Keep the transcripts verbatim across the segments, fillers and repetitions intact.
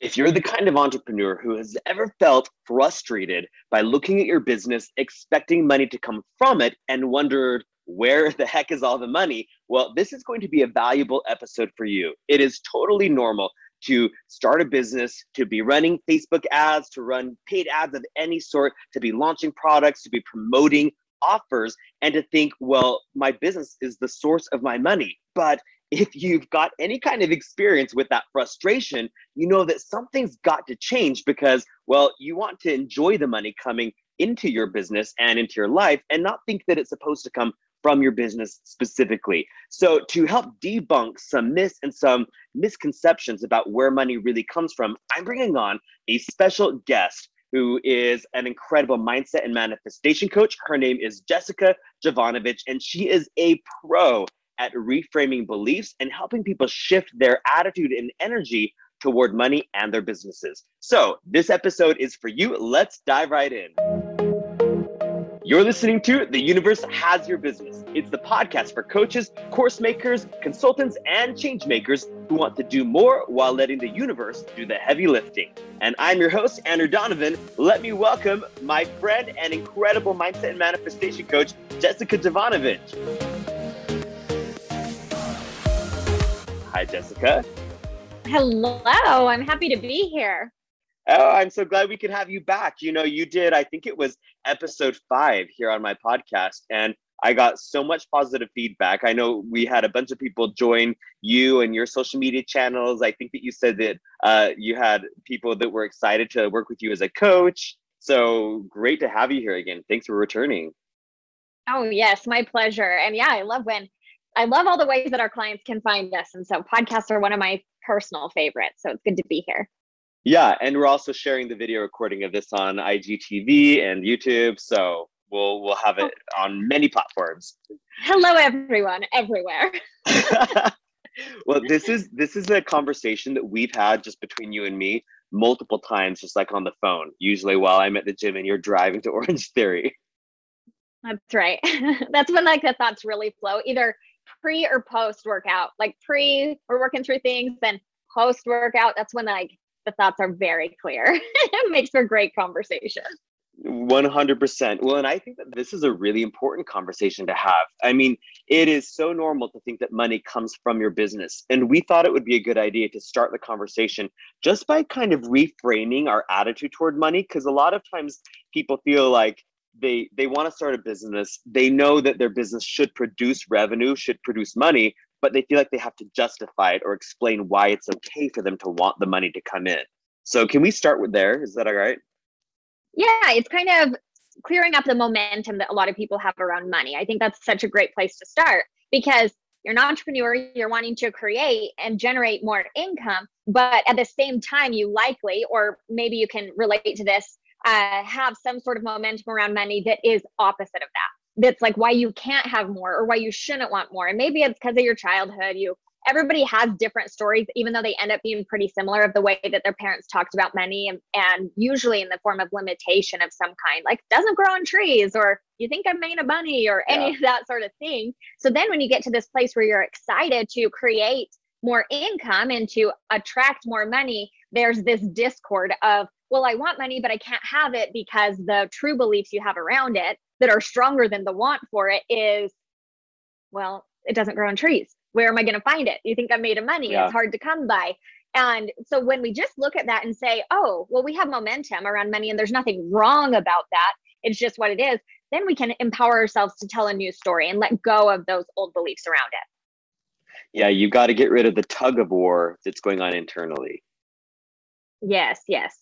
If you're the kind of entrepreneur who has ever felt frustrated by looking at your business, expecting money to come from it, and wondered, where the heck is all the money? Well, this is going to be a valuable episode for you. It is totally normal to start a business, to be running Facebook ads, to run paid ads of any sort, to be launching products, to be promoting offers, and to think, well, my business is the source of my money. But if you've got any kind of experience with that frustration, you know that something's got to change because, well, you want to enjoy the money coming into your business and into your life and not think that it's supposed to come from your business specifically. So to help debunk some myths and some misconceptions about where money really comes from, I'm bringing on a special guest who is an incredible mindset and manifestation coach. Her name is Jessica Jovanovich, and she is a pro at reframing beliefs and helping people shift their attitude and energy toward money and their businesses. So this episode is for you. Let's dive right in. You're listening to The Universe Has Your Business. It's the podcast for coaches, course makers, consultants, and change makers who want to do more while letting the universe do the heavy lifting. And I'm your host, Andrew Donovan. Let me welcome my friend and incredible mindset and manifestation coach, Jessica Jovanovich. Hi, Jessica. Hello. I'm happy to be here. Oh, I'm so glad we could have you back. You know, you did, I think it was episode five here on my podcast, and I got so much positive feedback. I know we had a bunch of people join you and your social media channels. I think that you said that uh, you had people that were excited to work with you as a coach. So great to have you here again. Thanks for returning. Oh, yes. My pleasure. And yeah, I love when I love all the ways that our clients can find us. And so podcasts are one of my personal favorites. So it's good to be here. Yeah. And we're also sharing the video recording of this on I G T V and YouTube. So we'll we'll have it on many platforms. Hello, everyone, everywhere. Well, this is this is a conversation that we've had just between you and me multiple times, just like on the phone, usually while I'm at the gym and you're driving to Orange Theory. That's right. That's when like the thoughts really flow, either pre or post workout. Like pre, we're working through things, then post workout, that's when like the thoughts are very clear. It makes for great conversation. one hundred percent. Well, and I think that this is a really important conversation to have. I mean, it is so normal to think that money comes from your business. And we thought it would be a good idea to start the conversation just by kind of reframing our attitude toward money, because a lot of times people feel like They they want to start a business. They know that their business should produce revenue, should produce money, but they feel like they have to justify it or explain why it's okay for them to want the money to come in. So can we start with there? Is that all right? Yeah, it's kind of clearing up the momentum that a lot of people have around money. I think that's such a great place to start because you're an entrepreneur, you're wanting to create and generate more income, but at the same time, you likely, or maybe you can relate to this, Uh, have some sort of momentum around money that is opposite of that. That's like why you can't have more or why you shouldn't want more. And maybe it's because of your childhood. You, everybody has different stories, even though they end up being pretty similar of the way that their parents talked about money and, and usually in the form of limitation of some kind, like doesn't grow on trees or you think I made a bunny or any yeah. of that sort of thing. So then when you get to this place where you're excited to create more income and to attract more money, there's this discord of, well, I want money, but I can't have it because the true beliefs you have around it that are stronger than the want for it is, well, it doesn't grow on trees. Where am I going to find it? You think I made a money? Yeah. It's hard to come by. And so when we just look at that and say, oh, well, we have momentum around money and there's nothing wrong about that. It's just what it is. Then we can empower ourselves to tell a new story and let go of those old beliefs around it. Yeah, you got to get rid of the tug of war that's going on internally. Yes, yes.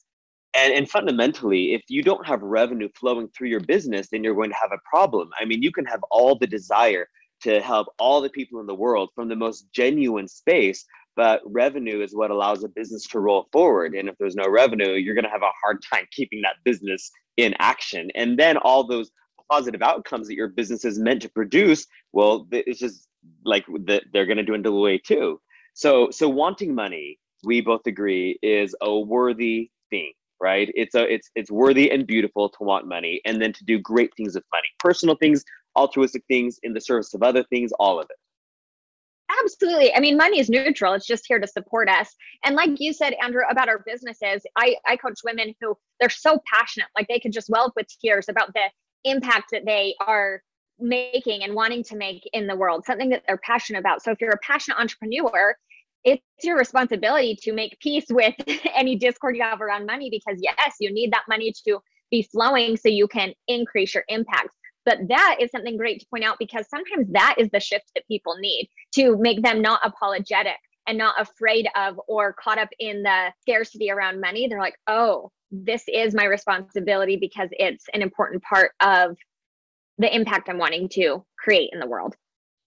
And, and fundamentally, if you don't have revenue flowing through your business, then you're going to have a problem. I mean, you can have all the desire to help all the people in the world from the most genuine space, but revenue is what allows a business to roll forward. And if there's no revenue, you're going to have a hard time keeping that business in action. And then all those positive outcomes that your business is meant to produce, well, it's just like they're going to dwindle away too. So, so wanting money, we both agree, is a worthy thing. Right? It's a, it's, it's worthy and beautiful to want money and then to do great things with money, personal things, altruistic things in the service of other things, all of it. Absolutely. I mean, money is neutral. It's just here to support us. And like you said, Andrew, about our businesses, I, I coach women who they're so passionate, like they could just well up with tears about the impact that they are making and wanting to make in the world, something that they're passionate about. So if you're a passionate entrepreneur, it's your responsibility to make peace with any discord you have around money, because yes, you need that money to be flowing so you can increase your impact. But that is something great to point out, because sometimes that is the shift that people need to make them not apologetic and not afraid of or caught up in the scarcity around money. They're like, oh, this is my responsibility because it's an important part of the impact I'm wanting to create in the world.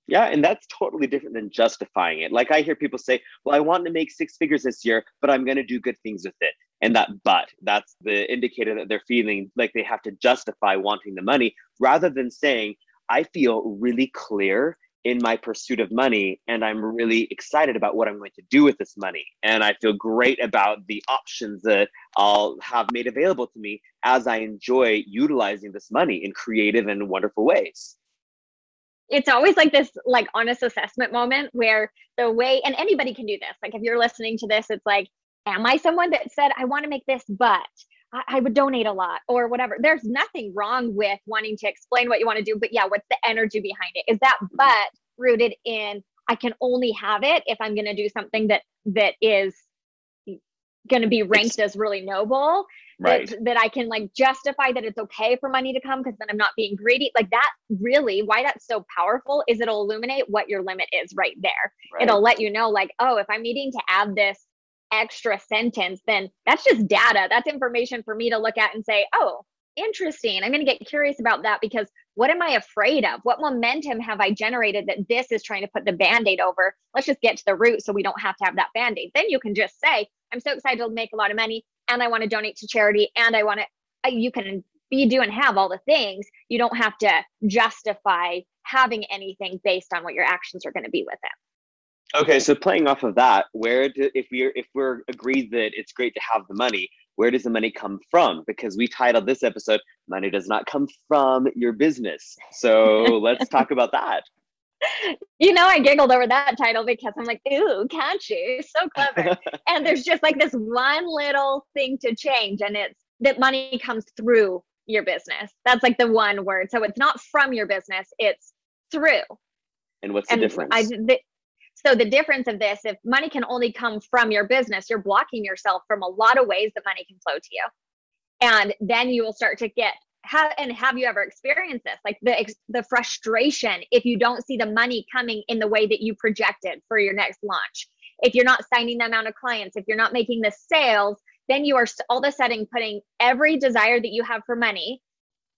Yeah, and that's totally different than justifying it. Like I hear people say, well, I want to make six figures this year, but I'm going to do good things with it. And that but, that's the indicator that they're feeling like they have to justify wanting the money, rather than saying, I feel really clear in my pursuit of money, and I'm really excited about what I'm going to do with this money. And I feel great about the options that I'll have made available to me as I enjoy utilizing this money in creative and wonderful ways. It's always like this, like honest assessment moment where the way, and anybody can do this. Like if you're listening to this, it's like, am I someone that said, I want to make this, but I, I would donate a lot or whatever. There's nothing wrong with wanting to explain what you want to do, but yeah, what's the energy behind it? Is that but rooted in, I can only have it if I'm going to do something that that is going to be ranked as really noble, right? That, that I can like justify that it's okay for money to come because then I'm not being greedy. Like that really, why that's so powerful is it'll illuminate what your limit is right there. Right. It'll let you know like, oh, if I'm needing to add this extra sentence, then that's just data. That's information for me to look at and say, oh, interesting. I'm going to get curious about that because what am I afraid of? What momentum have I generated that this is trying to put the Band-Aid over? Let's just get to the root so we don't have to have that Band-Aid. Then you can just say, I'm so excited to make a lot of money and I want to donate to charity and I want to, you can be, do, and have all the things. You don't have to justify having anything based on what your actions are going to be with it. Okay, so playing off of that, where do, if we're if we're agreed that it's great to have the money, where does the money come from? Because we titled this episode, "Money Does Not Come From Your Business." So let's talk about that. You know, I giggled over that title because I'm like, "Ooh, catchy, so clever!" And there's just like this one little thing to change, and it's that money comes through your business. That's like the one word. So it's not from your business; it's through. And what's and the difference? I, the, So the difference of this, if money can only come from your business, you're blocking yourself from a lot of ways that money can flow to you. And then you will start to get, have, and have you ever experienced this? Like the, the frustration if you don't see the money coming in the way that you projected for your next launch. If you're not signing the amount of clients, if you're not making the sales, then you are all of a sudden putting every desire that you have for money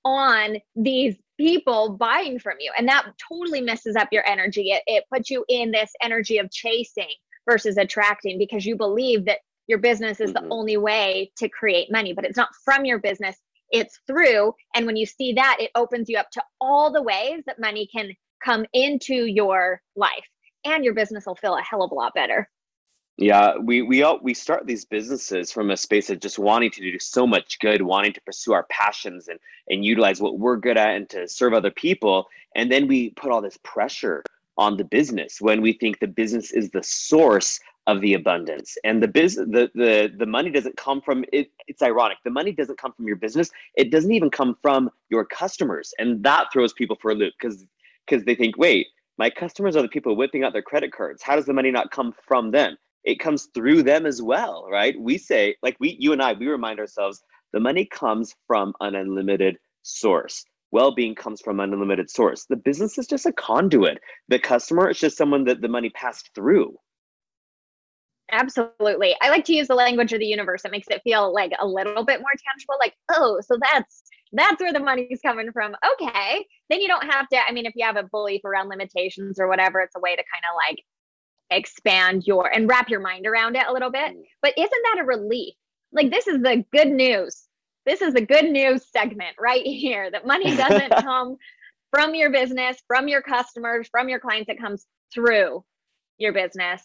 on these people buying from you. And that totally messes up your energy. It, it puts you in this energy of chasing versus attracting because you believe that your business is mm-hmm. the only way to create money, but it's not from your business, it's through. And when you see that, it opens you up to all the ways that money can come into your life, and your business will feel a hell of a lot better. Yeah, we we all, we start these businesses from a space of just wanting to do so much good, wanting to pursue our passions and and utilize what we're good at and to serve other people. And then we put all this pressure on the business when we think the business is the source of the abundance. And the business, the the the money doesn't come from it. It's ironic. The money doesn't come from your business. It doesn't even come from your customers, and that throws people for a loop because because they think, wait, my customers are the people whipping out their credit cards. How does the money not come from them? It comes through them as well, right? We say, like we, you and I, we remind ourselves, the money comes from an unlimited source. Well-being comes from an unlimited source. The business is just a conduit. The customer is just someone that the money passed through. Absolutely. I like to use the language of the universe. It makes it feel like a little bit more tangible, like, oh, so that's that's where the money's coming from. Okay. Then you don't have to, I mean, if you have a belief around limitations or whatever, it's a way to kind of like, expand your and wrap your mind around it a little bit. But isn't that a relief? Like this is the good news. This is the good news segment right here, that money doesn't come from your business, from your customers, from your clients. It comes through your business.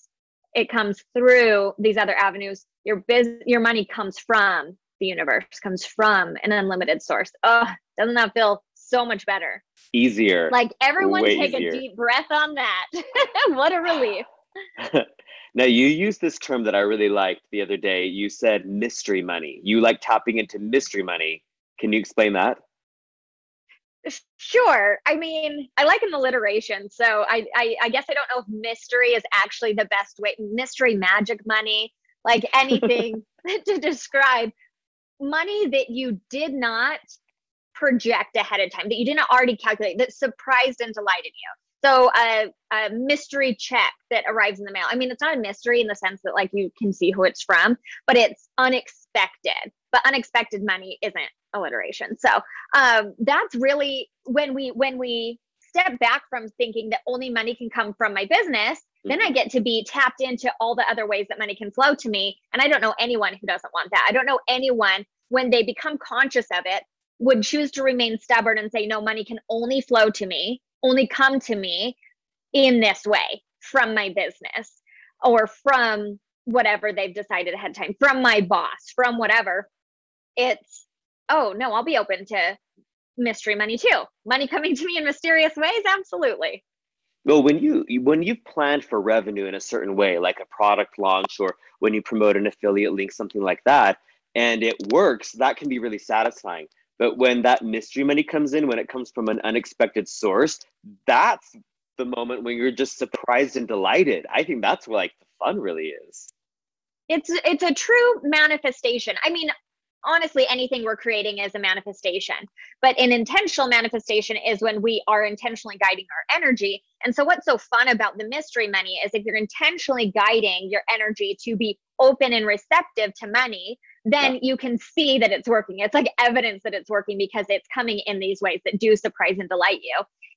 It comes through these other avenues. Your business, your money comes from the universe, comes from an unlimited source. Oh, doesn't that feel so much better. Easier. Like everyone Way take easier. a deep breath on that. What a relief. Now you used this term that I really liked the other day. You said mystery money. You like tapping into mystery money. Can you explain that? Sure. I mean, I like an alliteration. So I, I, I guess I don't know if mystery is actually the best way. Mystery magic money, like anything to describe money that you did not project ahead of time, that you didn't already calculate, that surprised and delighted you. So uh, a mystery check that arrives in the mail. I mean, it's not a mystery in the sense that like you can see who it's from, but it's unexpected. But unexpected money isn't alliteration. So um, that's really when we when we step back from thinking that only money can come from my business, mm-hmm. then I get to be tapped into all the other ways that money can flow to me. And I don't know anyone who doesn't want that. I don't know anyone when they become conscious of it would choose to remain stubborn and say, no, money can only flow to me, only come to me in this way from my business or from whatever they've decided ahead of time, from my boss, from whatever. It's, oh no, I'll be open to mystery money too. Money coming to me in mysterious ways. Absolutely. Well, when you, when you've planned for revenue in a certain way, like a product launch, or when you promote an affiliate link, something like that, and it works, that can be really satisfying. But when that mystery money comes in, when it comes from an unexpected source, that's the moment when you're just surprised and delighted. I think that's where like the fun really is. It's it's a true manifestation. I mean, honestly, anything we're creating is a manifestation, but an intentional manifestation is when we are intentionally guiding our energy. And so what's so fun about the mystery money is if you're intentionally guiding your energy to be open and receptive to money, then yeah. you can see that it's working. It's like evidence that it's working because it's coming in these ways that do surprise and delight you.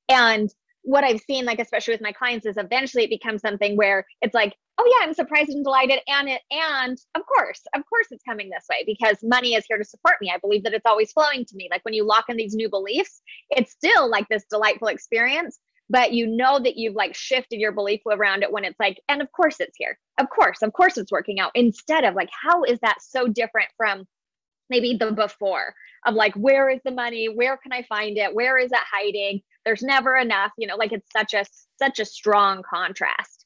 And what I've seen, like, especially with my clients, is eventually it becomes something where it's like, oh yeah, I'm surprised and delighted. And it, and of course, of course it's coming this way because money is here to support me. I believe that it's always flowing to me. Like when you lock in these new beliefs, it's still like this delightful experience, but you know that you've like shifted your belief around it when it's like, and of course it's here. Of course, of course it's working out, instead of like, how is that so different from maybe the before of like, where is the money? Where can I find it? Where is it hiding? There's never enough, you know, like it's such a, such a strong contrast.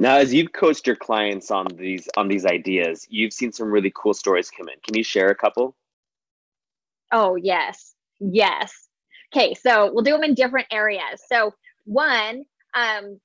Now, as you've coached your clients on these, on these ideas, you've seen some really cool stories come in. Can you share a couple? Oh, yes. Yes. Okay. So we'll do them in different areas. So one, um,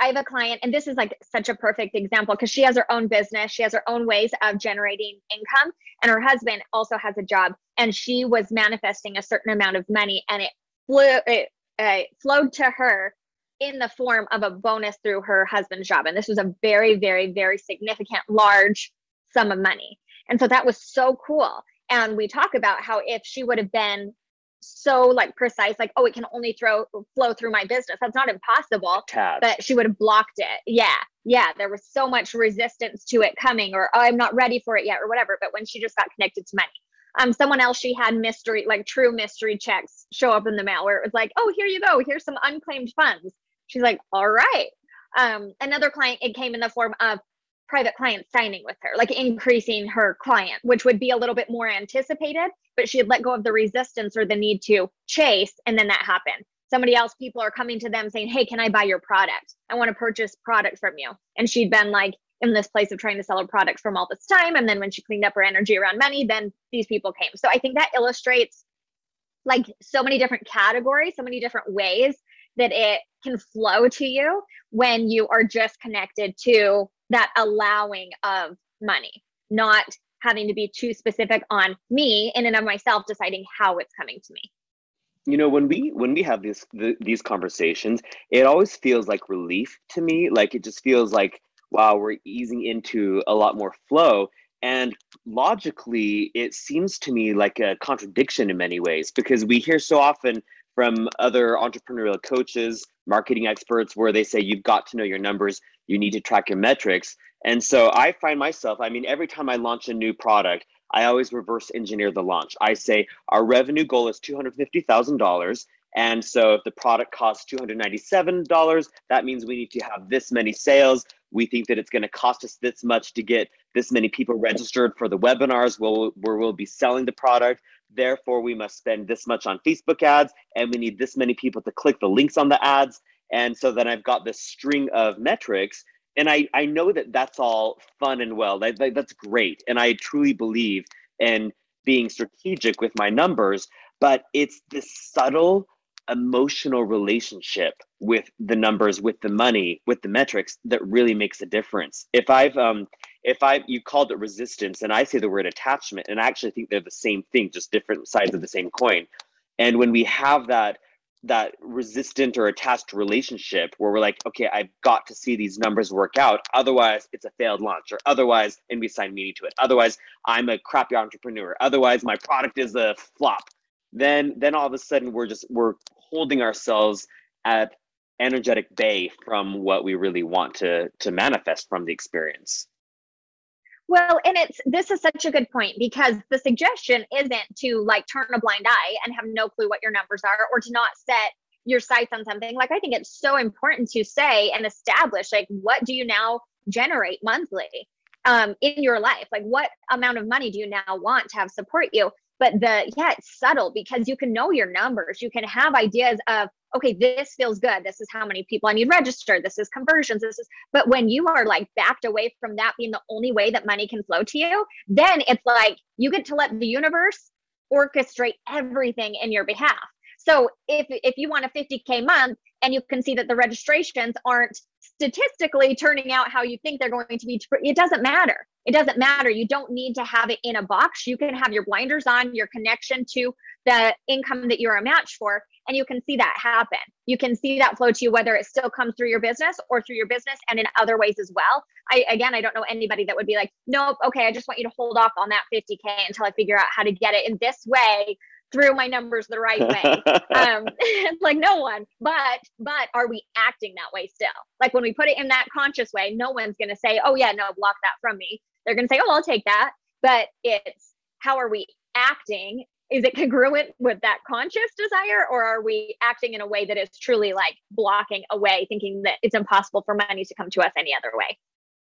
I have a client, and this is like such a perfect example because she has her own business. She has her own ways of generating income, and her husband also has a job, and she was manifesting a certain amount of money, and it flew, it uh, flowed to her in the form of a bonus through her husband's job. And this was a very, very, very significant, large sum of money. And so that was so cool. And we talk about how if she would have been so like precise, like, oh, it can only throw flow through my business. That's not impossible, Tab. But she would have blocked it. Yeah. Yeah. There was so much resistance to it coming, or, oh, I'm not ready for it yet, or whatever. But when she just got connected to money, um, someone else, she had mystery, like true mystery checks show up in the mail where it was like, oh, here you go. Here's some unclaimed funds. She's like, all right. Um, another client, it came in the form of private clients signing with her, like increasing her client, which would be a little bit more anticipated, but she had let go of the resistance or the need to chase. And then that happened. Somebody else, people are coming to them saying, hey, can I buy your product? I want to purchase product from you. And she'd been like in this place of trying to sell her products from all this time. And then when she cleaned up her energy around money, then these people came. So I think that illustrates like so many different categories, so many different ways that it can flow to you when you are just connected to that allowing of money, not having to be too specific on me in and of myself deciding how it's coming to me. You know, when we when we have these th- these conversations, it always feels like relief to me. Like it just feels like, wow, we're easing into a lot more flow. And logically, it seems to me like a contradiction in many ways, because we hear so often from other entrepreneurial coaches, marketing experts, where they say, you've got to know your numbers, you need to track your metrics. And so I find myself, I mean, every time I launch a new product, I always reverse engineer the launch. I say, our revenue goal is two hundred fifty thousand dollars. And so if the product costs two hundred ninety-seven dollars, that means we need to have this many sales. We think that it's gonna cost us this much to get this many people registered for the webinars where we'll, where we'll be selling the product. Therefore, we must spend this much on Facebook ads, and we need this many people to click the links on the ads. And so then I've got this string of metrics, and I, I know that that's all fun and well, that, that, that's great. And I truly believe in being strategic with my numbers, but it's this subtle emotional relationship with the numbers, with the money, with the metrics that really makes a difference. If I've, um, if I, you called it resistance, and I say the word attachment, and I actually think they're the same thing, just different sides of the same coin. And when we have that, that resistant or attached relationship where we're like, okay, I've got to see these numbers work out. Otherwise it's a failed launch, or otherwise, and we assign meaning to it. Otherwise I'm a crappy entrepreneur. Otherwise my product is a flop. Then, then all of a sudden we're just, we're holding ourselves at energetic bay from what we really want to, to manifest from the experience. Well, and it's, this is such a good point, because the suggestion isn't to like turn a blind eye and have no clue what your numbers are, or to not set your sights on something. Like, I think it's so important to say and establish, like, what do you now generate monthly um, in your life? Like, what amount of money do you now want to have support you? But the, yeah, it's subtle, because you can know your numbers. You can have ideas of, okay, this feels good. This is how many people I need registered. This is conversions. This is, but when you are like backed away from that being the only way that money can flow to you, then it's like, you get to let the universe orchestrate everything in your behalf. So if, if you want a fifty K month and you can see that the registrations aren't statistically turning out how you think they're going to be, it doesn't matter. It doesn't matter. You don't need to have it in a box. You can have your blinders on, your connection to the income that you're a match for, and you can see that happen. You can see that flow to you, whether it still comes through your business or through your business and in other ways as well. I, again, I don't know anybody that would be like, nope, okay, I just want you to hold off on that fifty K until I figure out how to get it in this way through my numbers the right way. Um, like no one, but, but are we acting that way still? Like when we put it in that conscious way, no one's going to say, oh yeah, no, block that from me. They're going to say, oh, I'll take that. But it's, how are we acting? Is it congruent with that conscious desire? Or are we acting in a way that is truly like blocking away, thinking that it's impossible for money to come to us any other way?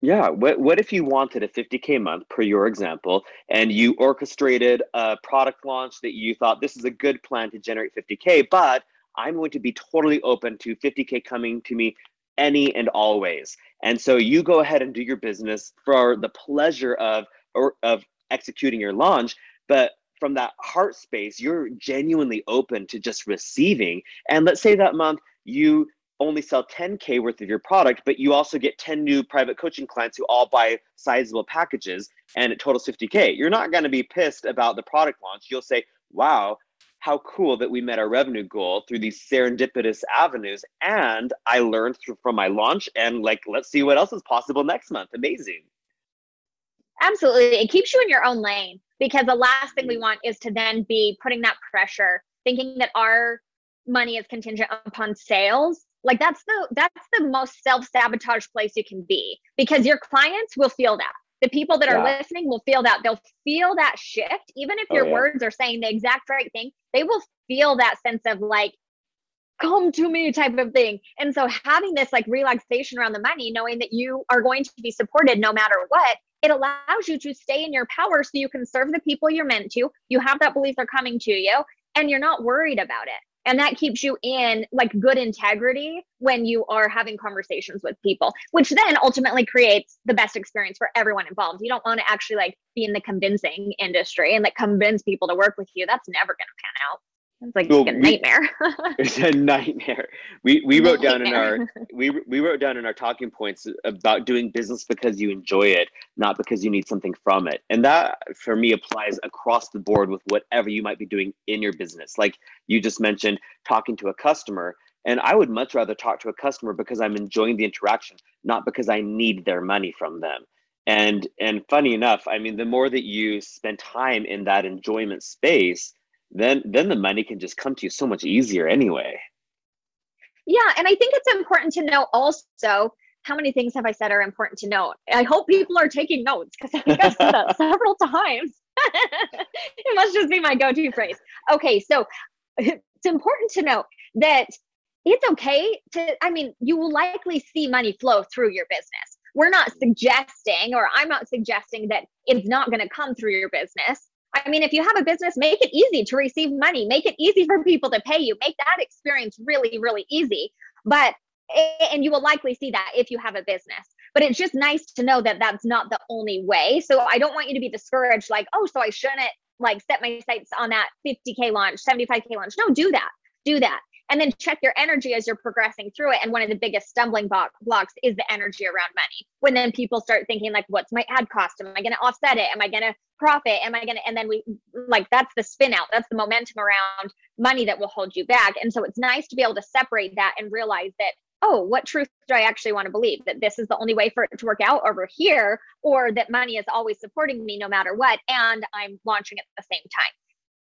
Yeah. What what if you wanted a fifty K month per your example, and you orchestrated a product launch that you thought this is a good plan to generate fifty K, but I'm going to be totally open to fifty K coming to me any and always. And so you go ahead and do your business for the pleasure of, or of executing your launch. But from that heart space, you're genuinely open to just receiving. And let's say that month you only sell ten K worth of your product, but you also get ten new private coaching clients who all buy sizable packages, and it totals fifty K. You're not going to be pissed about the product launch. You'll say, wow, how cool that we met our revenue goal through these serendipitous avenues. And I learned through, from my launch, and like, let's see what else is possible next month. Amazing. Absolutely. It keeps you in your own lane, because the last thing we want is to then be putting that pressure, thinking that our money is contingent upon sales. Like that's the, that's the most self-sabotage place you can be, because your clients will feel that. The people that are yeah. listening will feel that. They'll feel that shift. Even if oh, your yeah. words are saying the exact right thing, they will feel that sense of like, come to me type of thing. And so having this like relaxation around the money, knowing that you are going to be supported no matter what, it allows you to stay in your power so you can serve the people you're meant to. You have that belief they're coming to you, and you're not worried about it. And that keeps you in like good integrity when you are having conversations with people, which then ultimately creates the best experience for everyone involved. You don't want to actually like be in the convincing industry and like convince people to work with you. That's never going to pan out. It's like well, a nightmare. We, it's a nightmare. We we wrote nightmare. down in our we we wrote down in our talking points about doing business because you enjoy it, not because you need something from it. And that for me applies across the board with whatever you might be doing in your business. Like you just mentioned talking to a customer, and I would much rather talk to a customer because I'm enjoying the interaction, not because I need their money from them. And and funny enough, I mean, the more that you spend time in that enjoyment space, then then the money can just come to you so much easier anyway. Yeah. And I think it's important to know also, how many things have I said are important to know? I hope people are taking notes, because I think I've said that several times. It must just be my go-to phrase. Okay. So it's important to know that it's okay to, I mean, you will likely see money flow through your business. We're not suggesting, or I'm not suggesting that it's not going to come through your business. I mean, if you have a business, make it easy to receive money, make it easy for people to pay you, make that experience really, really easy. But, and you will likely see that if you have a business, but it's just nice to know that that's not the only way. So I don't want you to be discouraged, like, oh, so I shouldn't like set my sights on that fifty K launch, seventy-five K launch. No, do that, do that. And then check your energy as you're progressing through it. And one of the biggest stumbling block blocks is the energy around money. When then people start thinking like, what's my ad cost? Am I going to offset it? Am I going to profit? Am I going to, and then we like, that's the spin out. That's the momentum around money that will hold you back. And so it's nice to be able to separate that and realize that, oh, what truth do I actually want to believe? That this is the only way for it to work out over here, or that money is always supporting me no matter what. And I'm launching at the same time.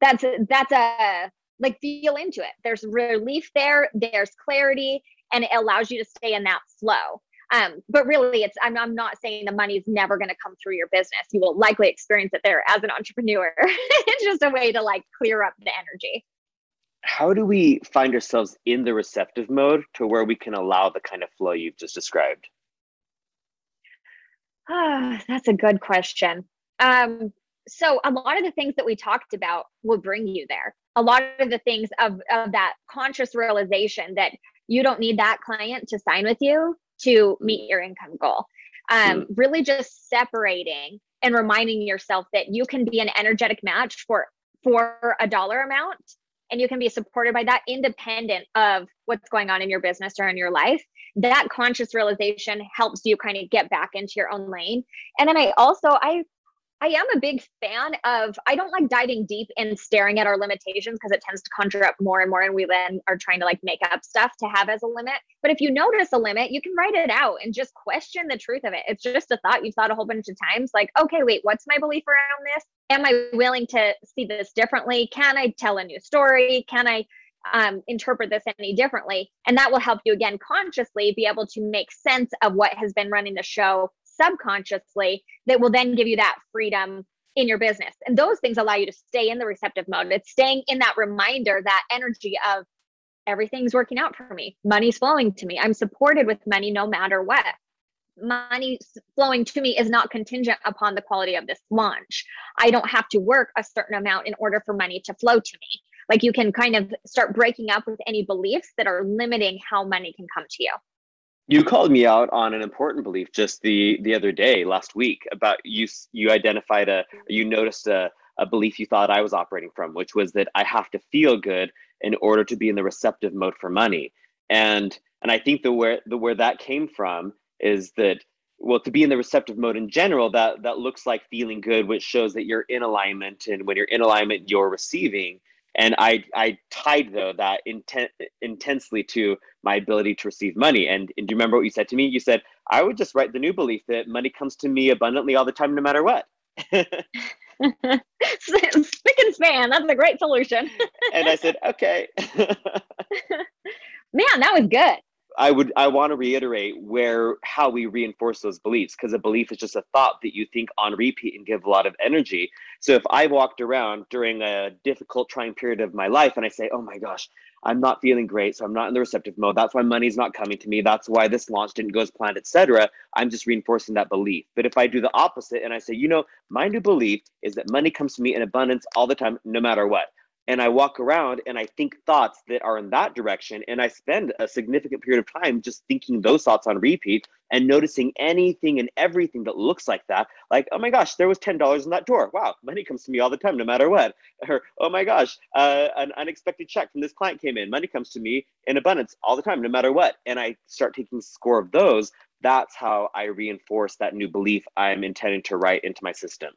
That's, a, that's a, like feel into it. There's relief there, there's clarity, and it allows you to stay in that flow. Um, but really it's, I'm, I'm not saying the money's never going to come through your business. You will likely experience it there as an entrepreneur. It's just a way to like clear up the energy. How do we find ourselves in the receptive mode to where we can allow the kind of flow you've just described? Oh, that's a good question. Um, so a lot of the things that we talked about will bring you there. A lot of the things of, of that conscious realization that you don't need that client to sign with you to meet your income goal. Um, mm. Really just separating and reminding yourself that you can be an energetic match for, for a dollar amount, and you can be supported by that independent of what's going on in your business or in your life. That conscious realization helps you kind of get back into your own lane. And then I also, I I am a big fan of, I don't like diving deep and staring at our limitations because it tends to conjure up more and more, and we then are trying to like make up stuff to have as a limit. But if you notice a limit, you can write it out and just question the truth of it. It's just a thought you've thought a whole bunch of times, like, okay, wait, what's my belief around this? Am I willing to see this differently? Can I tell a new story? Can I um, interpret this any differently? And that will help you again, consciously be able to make sense of what has been running the show subconsciously, that will then give you that freedom in your business. And those things allow you to stay in the receptive mode. It's staying in that reminder, that energy of everything's working out for me. Money's flowing to me. I'm supported with money no matter what. Money flowing to me is not contingent upon the quality of this launch. I don't have to work a certain amount in order for money to flow to me. Like you can kind of start breaking up with any beliefs that are limiting how money can come to you. You called me out on an important belief just the, the other day, last week, about you you identified a, you noticed a, a belief you thought I was operating from, which was that I have to feel good in order to be in the receptive mode for money. And and I think the where the where that came from is that, well, to be in the receptive mode in general, that, that looks like feeling good, which shows that you're in alignment. And when you're in alignment, you're receiving. And I I tied though that inten- intensely to my ability to receive money. And, and do you remember what you said to me? You said, I would just write the new belief that money comes to me abundantly all the time, no matter what. Spick and span, that's a great solution. And I said, okay. Man, that was good. I would I want to reiterate where how we reinforce those beliefs, because a belief is just a thought that you think on repeat and give a lot of energy. So if I walked around during a difficult, trying period of my life and I say, oh my gosh, I'm not feeling great, so I'm not in the receptive mode, that's why money's not coming to me, that's why this launch didn't go as planned, et cetera, I'm just reinforcing that belief. But if I do the opposite and I say, you know, my new belief is that money comes to me in abundance all the time, no matter what. And I walk around and I think thoughts that are in that direction. And I spend a significant period of time just thinking those thoughts on repeat and noticing anything and everything that looks like that. Like, oh my gosh, there was ten dollars in that drawer. Wow, money comes to me all the time, no matter what. Or, oh my gosh, uh, an unexpected check from this client came in. Money comes to me in abundance all the time, no matter what. And I start taking score of those. That's how I reinforce that new belief I'm intending to write into my system.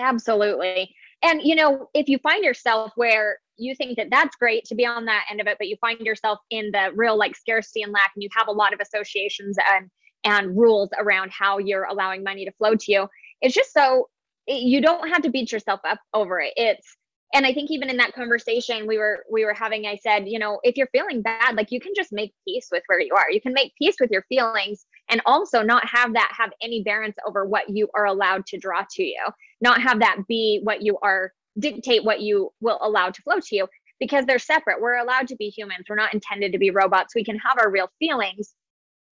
Absolutely. And, you know, if you find yourself where you think that that's great to be on that end of it, but you find yourself in the real like scarcity and lack, and you have a lot of associations and, and rules around how you're allowing money to flow to you, it's just so you don't have to beat yourself up over it. It's, and I think even in that conversation we were, we were having, I said, you know, if you're feeling bad, like you can just make peace with where you are. You can make peace with your feelings and also not have that have any bearance over what you are allowed to draw to you, not have that be what you are, dictate what you will allow to flow to you, because they're separate. We're allowed to be humans. We're not intended to be robots. We can have our real feelings.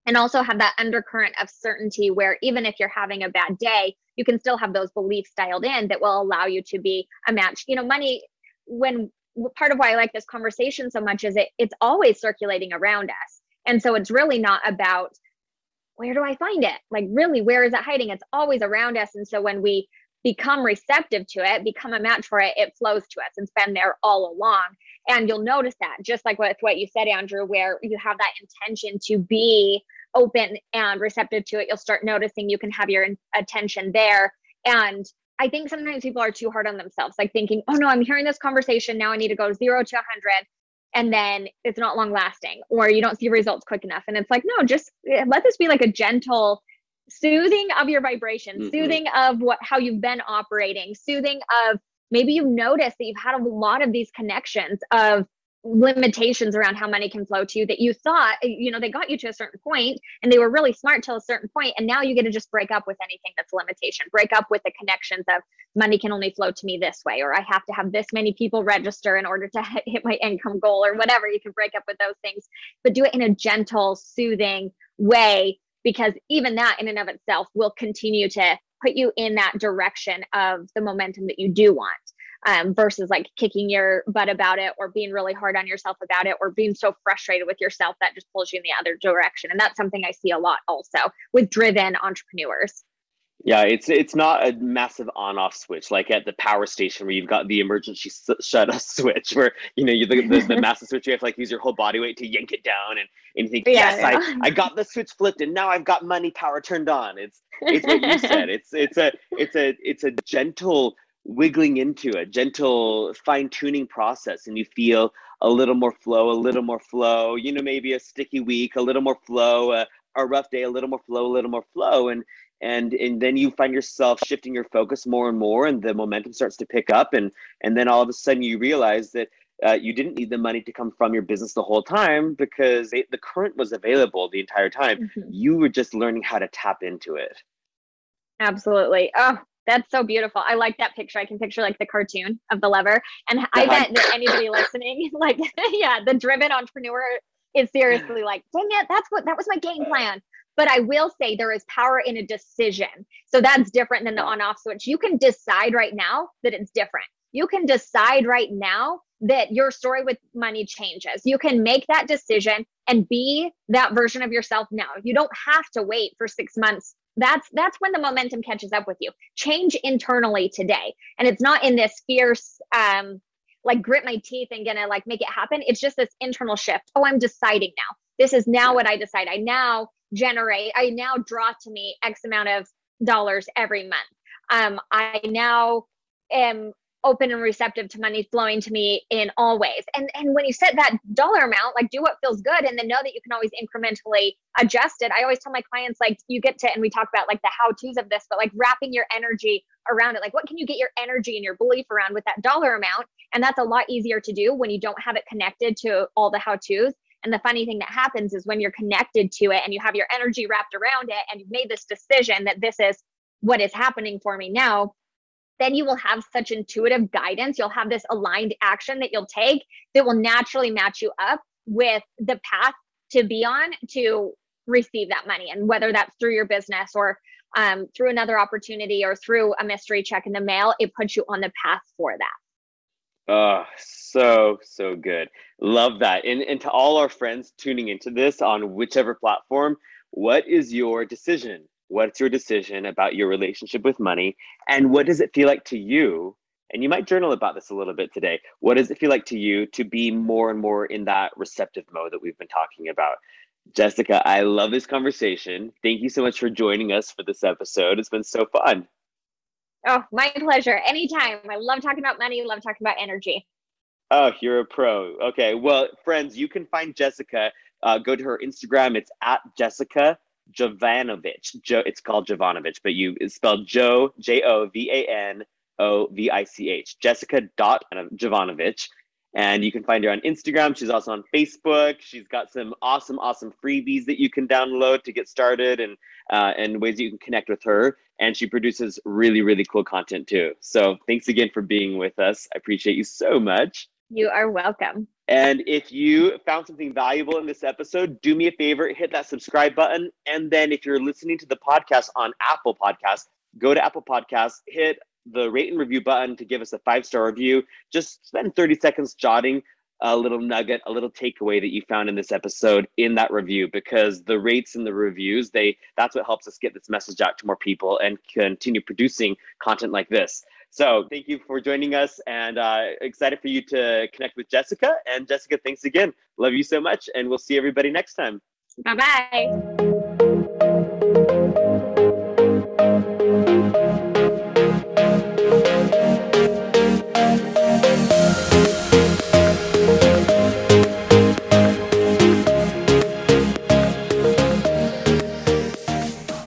and also have that undercurrent of certainty where even if you're having a bad day, you can still have those beliefs dialed in that will allow you to be a match. You know, money, when part of why I like this conversation so much is it it's always circulating around us. And so it's really not about, where do I find it? Like, really, where is it hiding? It's always around us. And so when we become receptive to it, become a match for it, it flows to us. It's been there all along. And you'll notice that, just like with what you said, Andrew, where you have that intention to be open and receptive to it, you'll start noticing you can have your attention there. And I think sometimes people are too hard on themselves, like thinking, oh no, I'm hearing this conversation, now I need to go zero to a hundred. And then it's not long lasting, or you don't see results quick enough. And it's like, no, just let this be like a gentle soothing of your vibration, mm-hmm. soothing of what, how you've been operating, soothing of maybe you've noticed that you've had a lot of these connections of limitations around how money can flow to you that you thought, you know, they got you to a certain point and they were really smart till a certain point. And now you get to just break up with anything that's a limitation, break up with the connections of money can only flow to me this way, or I have to have this many people register in order to hit my income goal or whatever. You can break up with those things, but do it in a gentle, soothing way, because even that in and of itself will continue to put you in that direction of the momentum that you do want. Um, versus like kicking your butt about it or being really hard on yourself about it or being so frustrated with yourself that just pulls you in the other direction. And that's something I see a lot also with driven entrepreneurs. Yeah, it's it's not a massive on-off switch like at the power station where you've got the emergency s- shut-off switch where, you know, you the, the, the massive switch, you have to like use your whole body weight to yank it down and, and you think, yeah, yes, yeah. I, I got the switch flipped and now I've got money power turned on. It's it's what you said. It's it's a it's a it's a gentle wiggling into a gentle fine-tuning process, and you feel a little more flow, a little more flow, you know, maybe a sticky week, a little more flow, a, a rough day, a little more flow, a little more flow. And, and, and then you find yourself shifting your focus more and more, and the momentum starts to pick up. And, and then all of a sudden you realize that uh, you didn't need the money to come from your business the whole time because it, the current was available the entire time. Mm-hmm. You were just learning how to tap into it. Absolutely. Oh, that's so beautiful. I like that picture. I can picture like the cartoon of the lever. And I uh-huh. bet that anybody listening, like, yeah, the driven entrepreneur is seriously like, dang it, that's what, that was my game plan. But I will say there is power in a decision. So that's different than the on-off switch. You can decide right now that it's different. You can decide right now that your story with money changes. You can make that decision and be that version of yourself now. You don't have to wait for six months. That's that's when the momentum catches up with you. Change internally today. And it's not in this fierce, um, like grit my teeth and gonna like make it happen. It's just this internal shift. Oh, I'm deciding now. This is now what I decide. I now generate, I now draw to me X amount of dollars every month. Um, I now am open and receptive to money flowing to me in all ways. And and when you set that dollar amount, like do what feels good and then know that you can always incrementally adjust it. I always tell my clients, like you get to, and we talk about like the how-tos of this, but like wrapping your energy around it. Like what can you get your energy and your belief around with that dollar amount? And that's a lot easier to do when you don't have it connected to all the how-tos. And the funny thing that happens is when you're connected to it and you have your energy wrapped around it and you've made this decision that this is what is happening for me now, then you will have such intuitive guidance. You'll have this aligned action that you'll take that will naturally match you up with the path to be on to receive that money. And whether that's through your business or um, through another opportunity or through a mystery check in the mail, it puts you on the path for that. Oh, so, so good. Love that. And, and to all our friends tuning into this on whichever platform, what is your decision? What's your decision about your relationship with money? And what does it feel like to you? And you might journal about this a little bit today. What does it feel like to you to be more and more in that receptive mode that we've been talking about? Jessica, I love this conversation. Thank you so much for joining us for this episode. It's been so fun. Oh, my pleasure. Anytime. I love talking about money. Love talking about energy. Oh, you're a pro. Okay. Well, friends, you can find Jessica. Uh, go to her Instagram. It's at Jessica Jovanovich. Jo, it's called Jovanovich, but you it's spelled Jo, J O V A N O V I C H, Jessica dot Jovanovich. And you can find her on Instagram. She's also on Facebook. She's got some awesome, awesome freebies that you can download to get started and, uh, and ways that you can connect with her. And she produces really, really cool content too. So thanks again for being with us. I appreciate you so much. You are welcome. And if you found something valuable in this episode, do me a favor, hit that subscribe button. And then if you're listening to the podcast on Apple Podcasts, go to Apple Podcasts, hit the rate and review button to give us a five-star review. Just spend thirty seconds jotting a little nugget, a little takeaway that you found in this episode in that review, because the rates and the reviews, they that's what helps us get this message out to more people and continue producing content like this. So thank you for joining us, and uh, excited for you to connect with Jessica. And Jessica, thanks again. Love you so much, and we'll see everybody next time. Bye-bye.